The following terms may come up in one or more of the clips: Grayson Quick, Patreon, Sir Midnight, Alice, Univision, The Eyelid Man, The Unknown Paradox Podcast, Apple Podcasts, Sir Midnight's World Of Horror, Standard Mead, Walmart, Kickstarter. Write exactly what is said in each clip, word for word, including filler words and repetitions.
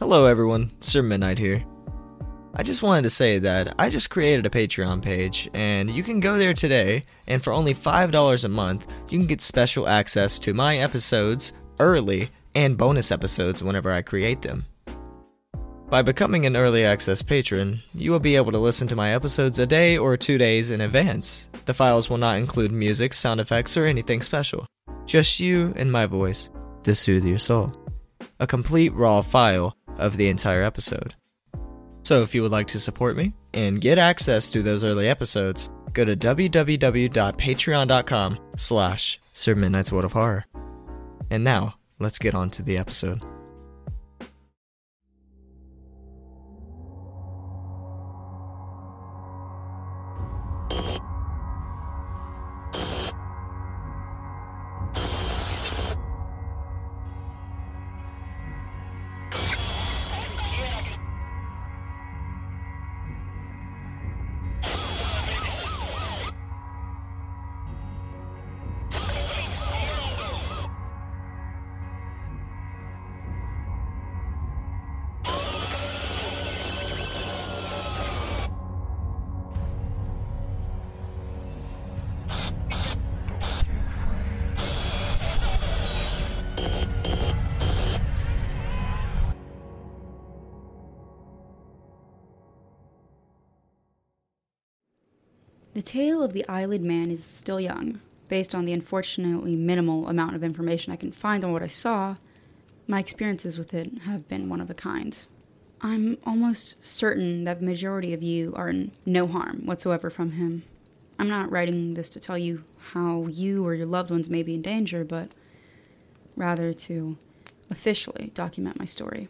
Hello everyone, Sir Midnight here. I just wanted to say that I just created a Patreon page, and you can go there today, and for only five dollars a month, you can get special access to my episodes early and bonus episodes whenever I create them. By becoming an early access patron, you will be able to listen to my episodes a day or two days in advance. The files will not include music, sound effects, or anything special. Just you and my voice to soothe your soul. A complete raw file of the entire episode. So if you would like to support me and get access to those early episodes, go to www.patreon.com slash Sir Midnight's World of Horror. And now, let's get on to the episode. The tale of the Eyelid Man is still young. Based on the unfortunately minimal amount of information I can find on what I saw, my experiences with it have been one of a kind. I'm almost certain that the majority of you are in no harm whatsoever from him. I'm not writing this to tell you how you or your loved ones may be in danger, but rather to officially document my story.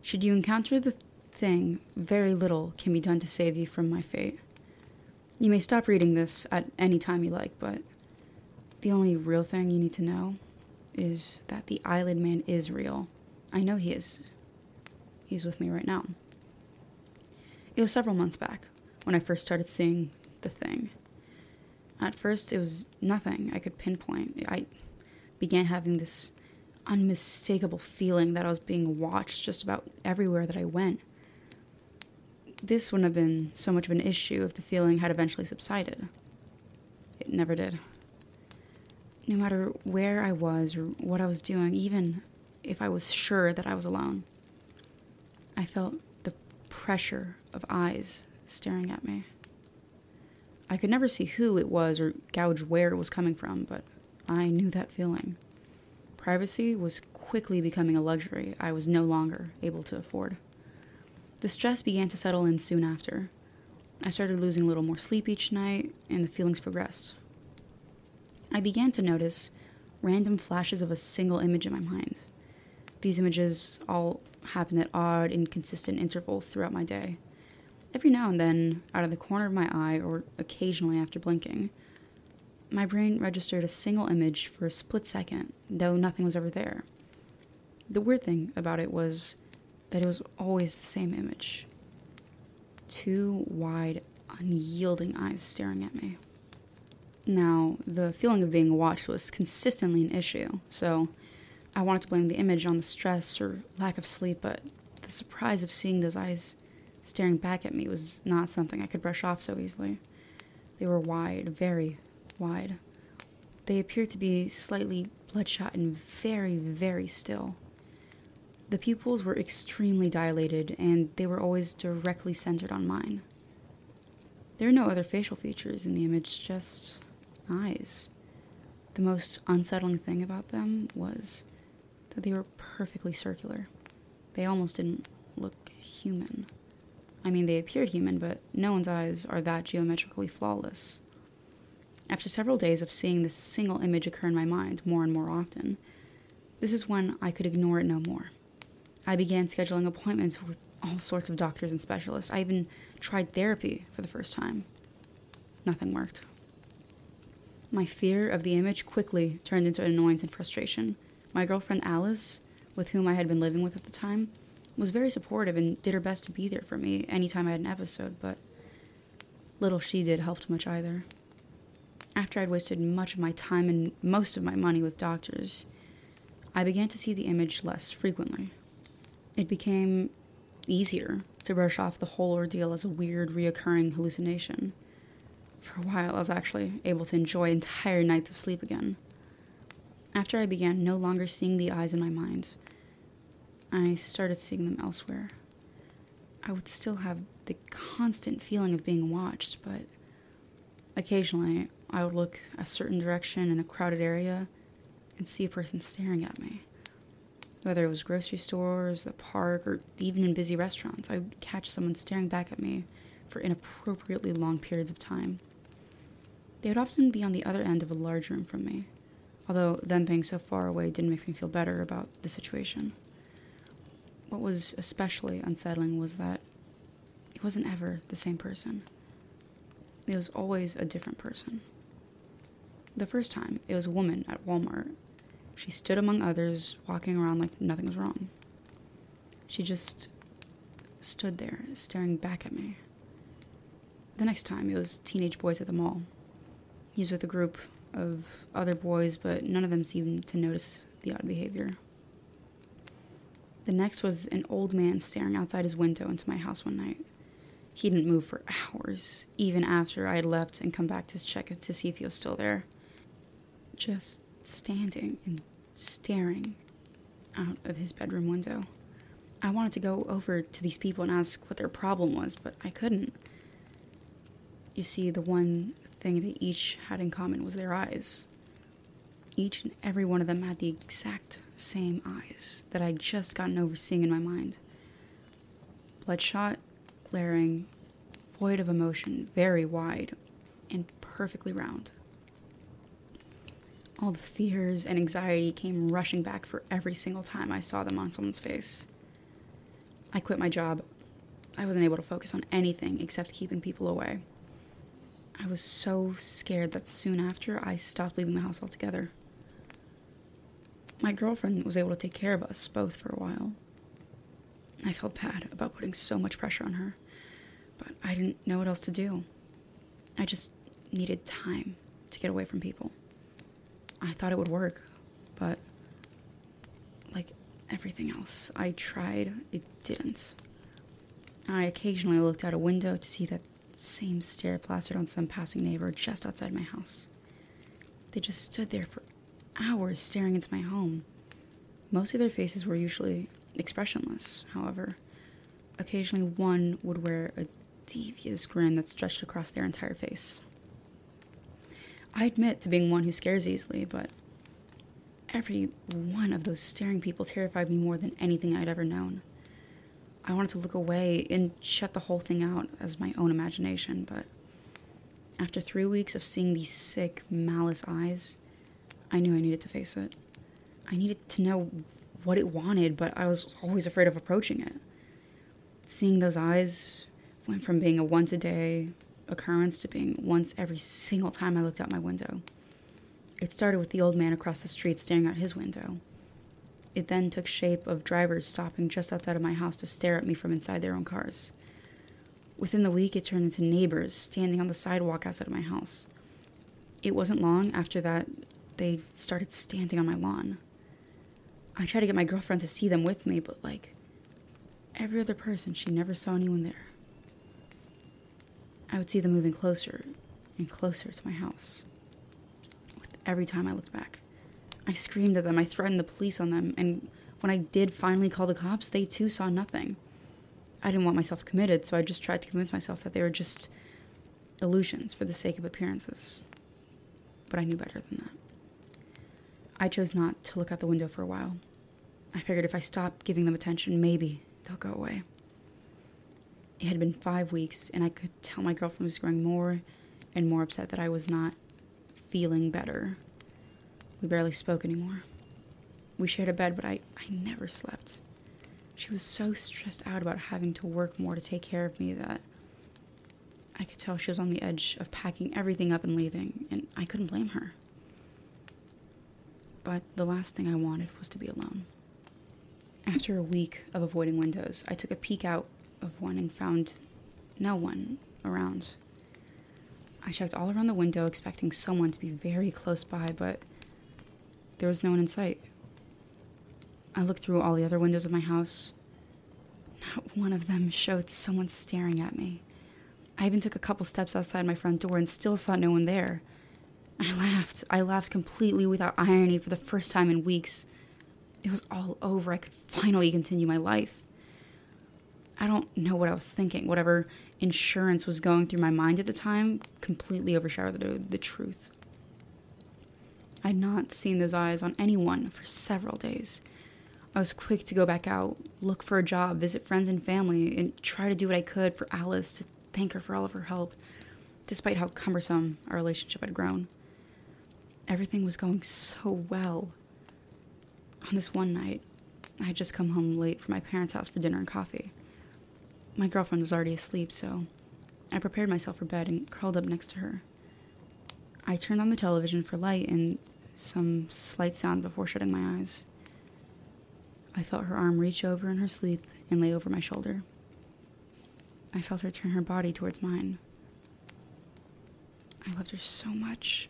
Should you encounter the thing, very little can be done to save you from my fate. You may stop reading this at any time you like, but the only real thing you need to know is that the Eyelid Man is real. I know he is. He's with me right now. It was several months back when I first started seeing the thing. At first, it was nothing I could pinpoint. I began having this unmistakable feeling that I was being watched just about everywhere that I went. This wouldn't have been so much of an issue if the feeling had eventually subsided. It never did. No matter where I was or what I was doing, even if I was sure that I was alone, I felt the pressure of eyes staring at me. I could never see who it was or gauge where it was coming from, but I knew that feeling. Privacy was quickly becoming a luxury I was no longer able to afford. The stress began to settle in soon after. I started losing a little more sleep each night, and the feelings progressed. I began to notice random flashes of a single image in my mind. These images all happened at odd, inconsistent intervals throughout my day. Every now and then, out of the corner of my eye, or occasionally after blinking, my brain registered a single image for a split second, though nothing was ever there. The weird thing about it was that it was always the same image. Two wide, unyielding eyes staring at me. Now, the feeling of being watched was consistently an issue, so I wanted to blame the image on the stress or lack of sleep, but the surprise of seeing those eyes staring back at me was not something I could brush off so easily. They were wide, very wide. They appeared to be slightly bloodshot and very, very still. The pupils were extremely dilated, and they were always directly centered on mine. There were no other facial features in the image, just eyes. The most unsettling thing about them was that they were perfectly circular. They almost didn't look human. I mean, they appeared human, but no one's eyes are that geometrically flawless. After several days of seeing this single image occur in my mind more and more often, this is when I could ignore it no more. I began scheduling appointments with all sorts of doctors and specialists. I even tried therapy for the first time. Nothing worked. My fear of the image quickly turned into annoyance and frustration. My girlfriend Alice, with whom I had been living with at the time, was very supportive and did her best to be there for me anytime I had an episode, but little she did helped much either. After I'd wasted much of my time and most of my money with doctors, I began to see the image less frequently. it became easier to brush off the whole ordeal as a weird, reoccurring hallucination. For a while, I was actually able to enjoy entire nights of sleep again. After I began no longer seeing the eyes in my mind, I started seeing them elsewhere. I would still have the constant feeling of being watched, but occasionally I would look a certain direction in a crowded area and see a person staring at me. Whether it was grocery stores, the park, or even in busy restaurants, I would catch someone staring back at me for inappropriately long periods of time. They would often be on the other end of a large room from me, although them being so far away didn't make me feel better about the situation. What was especially unsettling was that it wasn't ever the same person. It was always a different person. The first time, it was a woman at Walmart. She stood among others, walking around like nothing was wrong. She just stood there, staring back at me. The next time, it was teenage boys at the mall. He was with a group of other boys, but none of them seemed to notice the odd behavior. The next was an old man staring outside his window into my house one night. He didn't move for hours, even after I had left and come back to check to see if he was still there. Just standing and staring out of his bedroom window. I wanted to go over to these people and ask what their problem was, but I couldn't. You see, the one thing they each had in common was their eyes. Each and every one of them had the exact same eyes that I'd just gotten over seeing in my mind. Bloodshot, glaring, void of emotion, very wide, and perfectly round. All the fears and anxiety came rushing back for every single time I saw them on someone's face. I quit my job. I wasn't able to focus on anything except keeping people away. I was so scared that soon after, I stopped leaving the house altogether. My girlfriend was able to take care of us both for a while. I felt bad about putting so much pressure on her, but I didn't know what else to do. I just needed time to get away from people. I thought it would work, but like everything else I tried, it didn't. I occasionally looked out a window to see that same stare plastered on some passing neighbor just outside my house. They just stood there for hours staring into my home. Most of their faces were usually expressionless, however. Occasionally one would wear a devious grin that stretched across their entire face. I admit to being one who scares easily, but every one of those staring people terrified me more than anything I'd ever known. I wanted to look away and shut the whole thing out as my own imagination, but after three weeks of seeing these sick, malice eyes, I knew I needed to face it. I needed to know what it wanted, but I was always afraid of approaching it. Seeing those eyes went from being a once-a-day occurrence to being once every single time I looked out my window. It started with the old man across the street staring out his window. It then took shape of drivers stopping just outside of my house to stare at me from inside their own cars. Within the week, it turned into neighbors standing on the sidewalk outside of my house. It wasn't long after that they started standing on my lawn. I tried to get my girlfriend to see them with me, but like every other person, she never saw anyone there. I would see them moving closer and closer to my house. With every time I looked back, I screamed at them, I threatened the police on them, and when I did finally call the cops, they too saw nothing. I didn't want myself committed, so I just tried to convince myself that they were just illusions for the sake of appearances. But I knew better than that. I chose not to look out the window for a while. I figured if I stopped giving them attention, maybe they'll go away. It had been five weeks, and I could tell my girlfriend was growing more and more upset that I was not feeling better. We barely spoke anymore. We shared a bed, but I, I never slept. She was so stressed out about having to work more to take care of me that I could tell she was on the edge of packing everything up and leaving, and I couldn't blame her. But the last thing I wanted was to be alone. After a week of avoiding windows, I took a peek out of one and found no one around. I checked all around the window, expecting someone to be very close by, but there was no one in sight. I looked through all the other windows of my house, Not one of them showed someone staring at me. I even took a couple steps outside my front door and still saw no one there. I laughed. I laughed completely without irony for the first time in weeks. It was all over. I could finally continue my life. I don't know what I was thinking. Whatever insurance was going through my mind at the time completely overshadowed the, the truth. I had not seen those eyes on anyone for several days. I was quick to go back out, look for a job, visit friends and family, and try to do what I could for Alice, to thank her for all of her help, despite how cumbersome our relationship had grown. Everything was going so well. On this one night, I had just come home late from my parents' house for dinner and coffee. My girlfriend was already asleep, so I prepared myself for bed and curled up next to her. I turned on the television for light and some slight sound before shutting my eyes. I felt her arm reach over in her sleep and lay over my shoulder. I felt her turn her body towards mine. I loved her so much.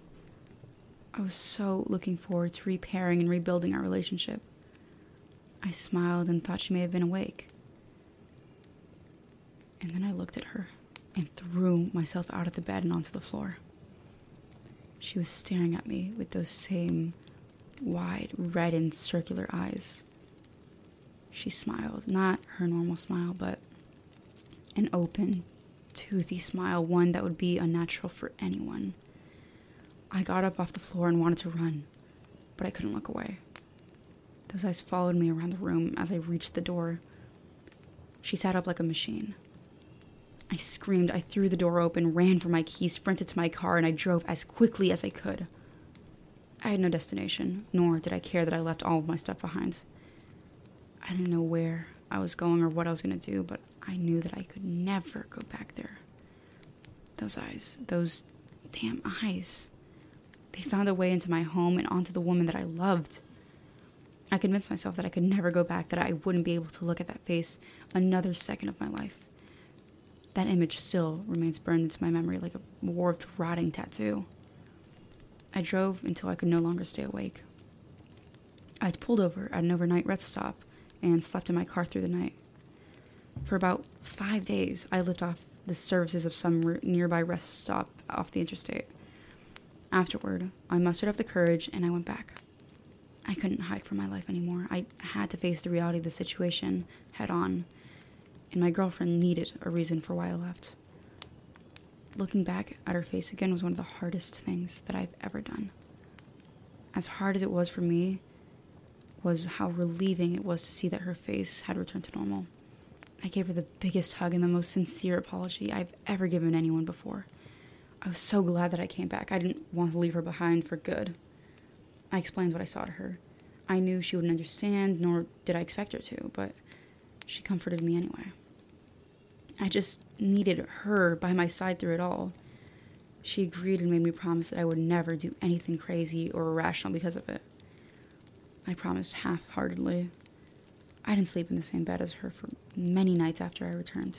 I was so looking forward to repairing and rebuilding our relationship. I smiled and thought she may have been awake. And then I looked at her and threw myself out of the bed and onto the floor. She was staring at me with those same wide, reddened, circular eyes. She smiled, not her normal smile, but an open, toothy smile, one that would be unnatural for anyone. I got up off the floor and wanted to run, but I couldn't look away. Those eyes followed me around the room as I reached the door. She sat up like a machine. I screamed, I threw the door open, ran for my keys, sprinted to my car, and I drove as quickly as I could. I had no destination, nor did I care that I left all of my stuff behind. I didn't know where I was going or what I was going to do, but I knew that I could never go back there. Those eyes, those damn eyes. They found a way into my home and onto the woman that I loved. I convinced myself that I could never go back, that I wouldn't be able to look at that face another second of my life. That image still remains burned into my memory like a warped, rotting tattoo. I drove until I could no longer stay awake. I pulled over at an overnight rest stop and slept in my car through the night. For about five days, I lived off the services of some nearby rest stop off the interstate. Afterward, I mustered up the courage and I went back. I couldn't hide from my life anymore. I had to face the reality of the situation head on. And my girlfriend needed a reason for why I left. Looking back at her face again was one of the hardest things that I've ever done. As hard as it was for me, was how relieving it was to see that her face had returned to normal. I gave her the biggest hug and the most sincere apology I've ever given anyone before. I was so glad that I came back. I didn't want to leave her behind for good. I explained what I saw to her. I knew she wouldn't understand, nor did I expect her to, but she comforted me anyway. I just needed her by my side through it all. She agreed and made me promise that I would never do anything crazy or irrational because of it. I promised half-heartedly. I didn't sleep in the same bed as her for many nights after I returned.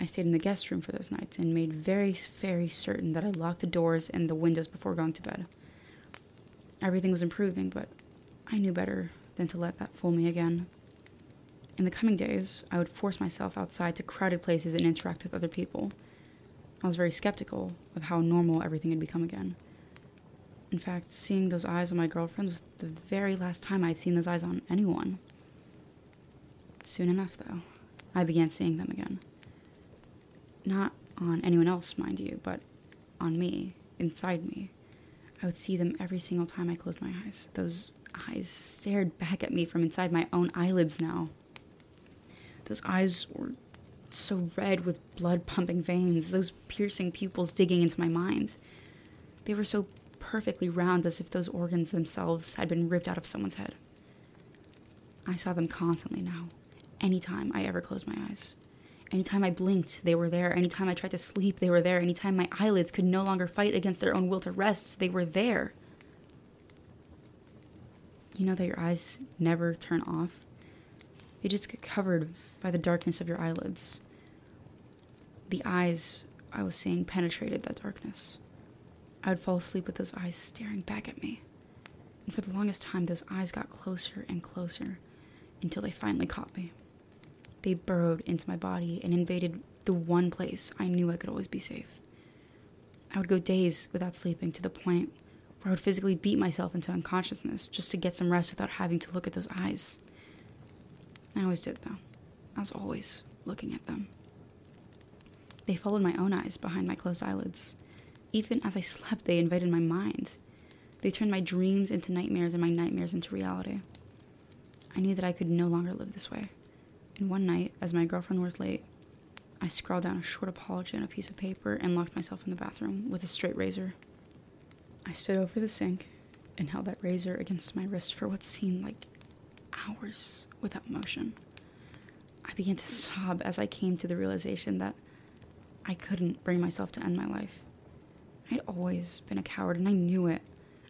I stayed in the guest room for those nights and made very, very certain that I locked the doors and the windows before going to bed. Everything was improving, but I knew better than to let that fool me again. In the coming days, I would force myself outside to crowded places and interact with other people. I was very skeptical of how normal everything had become again. In fact, seeing those eyes on my girlfriend was the very last time I had seen those eyes on anyone. Soon enough, though, I began seeing them again. Not on anyone else, mind you, but on me, inside me. I would see them every single time I closed my eyes. Those eyes stared back at me from inside my own eyelids now. Those eyes were so red with blood-pumping veins, those piercing pupils digging into my mind. They were so perfectly round, as if those organs themselves had been ripped out of someone's head. I saw them constantly now, anytime I ever closed my eyes. Anytime I blinked, they were there. Anytime I tried to sleep, they were there. Anytime my eyelids could no longer fight against their own will to rest, they were there. You know that your eyes never turn off? You just get covered by the darkness of your eyelids. The eyes I was seeing penetrated that darkness. I would fall asleep with those eyes staring back at me. And for the longest time, those eyes got closer and closer until they finally caught me. They burrowed into my body and invaded the one place I knew I could always be safe. I would go days without sleeping, to the point where I would physically beat myself into unconsciousness just to get some rest without having to look at those eyes. I always did, though. I was always looking at them. They followed my own eyes behind my closed eyelids. Even as I slept, they invaded my mind. They turned my dreams into nightmares and my nightmares into reality. I knew that I could no longer live this way. And one night, as my girlfriend was late, I scrawled down a short apology on a piece of paper and locked myself in the bathroom with a straight razor. I stood over the sink and held that razor against my wrist for what seemed like hours without motion. I began to sob as I came to the realization that I couldn't bring myself to end my life. I'd always been a coward, and I knew it.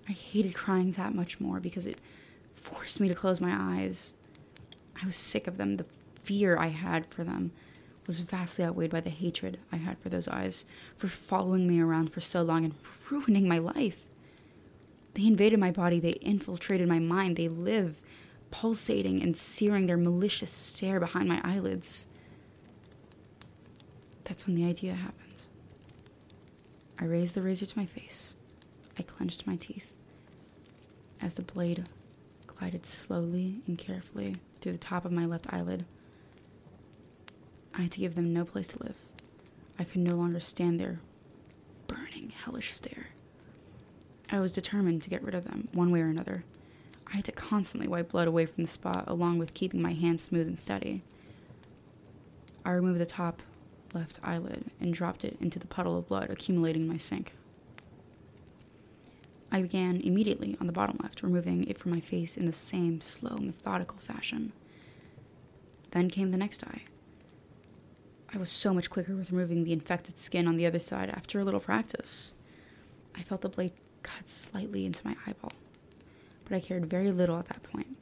I hated crying that much more because it forced me to close my eyes. I was sick of them. The fear I had for them was vastly outweighed by the hatred I had for those eyes, for following me around for so long and ruining my life. They invaded my body. They infiltrated my mind. They live, pulsating and searing their malicious stare behind my eyelids. That's when the idea happened. I raised the razor to my face. I clenched my teeth as the blade glided slowly and carefully through the top of my left eyelid. I had to give them no place to live. I could no longer stand their burning, hellish stare. I was determined to get rid of them, one way or another. I had to constantly wipe blood away from the spot, along with keeping my hands smooth and steady. I removed the top left eyelid and dropped it into the puddle of blood accumulating in my sink. I began immediately on the bottom left, removing it from my face in the same slow, methodical fashion. Then came the next eye. I was so much quicker with removing the infected skin on the other side after a little practice. I felt the blade cut slightly into my eyeball, but I cared very little at that point.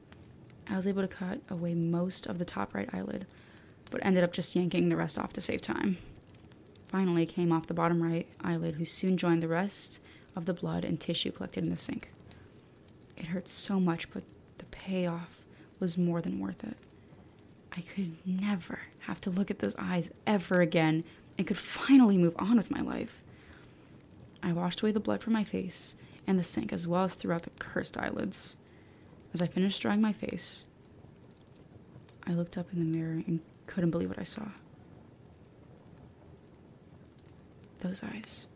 I was able to cut away most of the top right eyelid, but ended up just yanking the rest off to save time. Finally came off the bottom right eyelid, who soon joined the rest of the blood and tissue collected in the sink. It hurt so much, but the payoff was more than worth it. I could never have to look at those eyes ever again, and could finally move on with my life. I washed away the blood from my face and the sink, as well as throughout the cursed eyelids. As I finished drying my face, I looked up in the mirror and couldn't believe what I saw. Those eyes.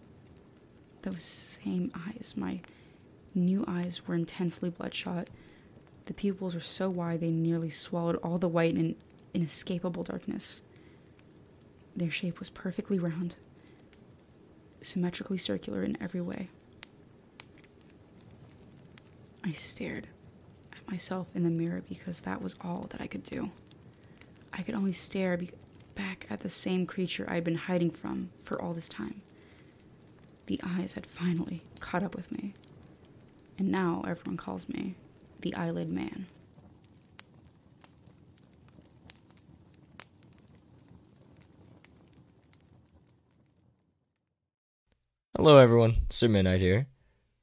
Those same eyes. My new eyes were intensely bloodshot. The pupils were so wide they nearly swallowed all the white in inescapable darkness. Their shape was perfectly round, symmetrically circular in every way. I stared at myself in the mirror because that was all that I could do. I could only stare be- back at the same creature I had been hiding from for all this time. The eyes had finally caught up with me, and now everyone calls me the Eyelid Man. Hello everyone, Sir Midnight here.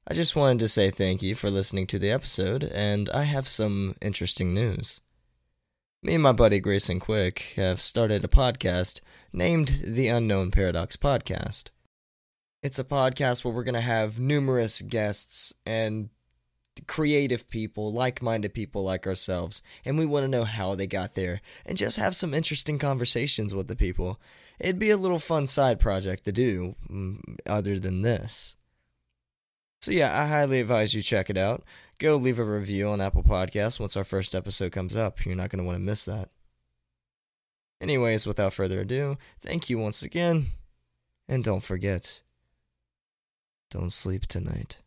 I just wanted to say thank you for listening to the episode, and I have some interesting news. Me and my buddy Grayson Quick have started a podcast named The Unknown Paradox Podcast. It's a podcast where we're going to have numerous guests and creative people, like-minded people like ourselves, and we want to know how they got there, and just have some interesting conversations with the people. It'd be a little fun side project to do, other than this. So yeah, I highly advise you check it out. Go leave a review on Apple Podcasts once our first episode comes up. You're not going to want to miss that. Anyways, without further ado, thank you once again, and don't forget... don't sleep tonight.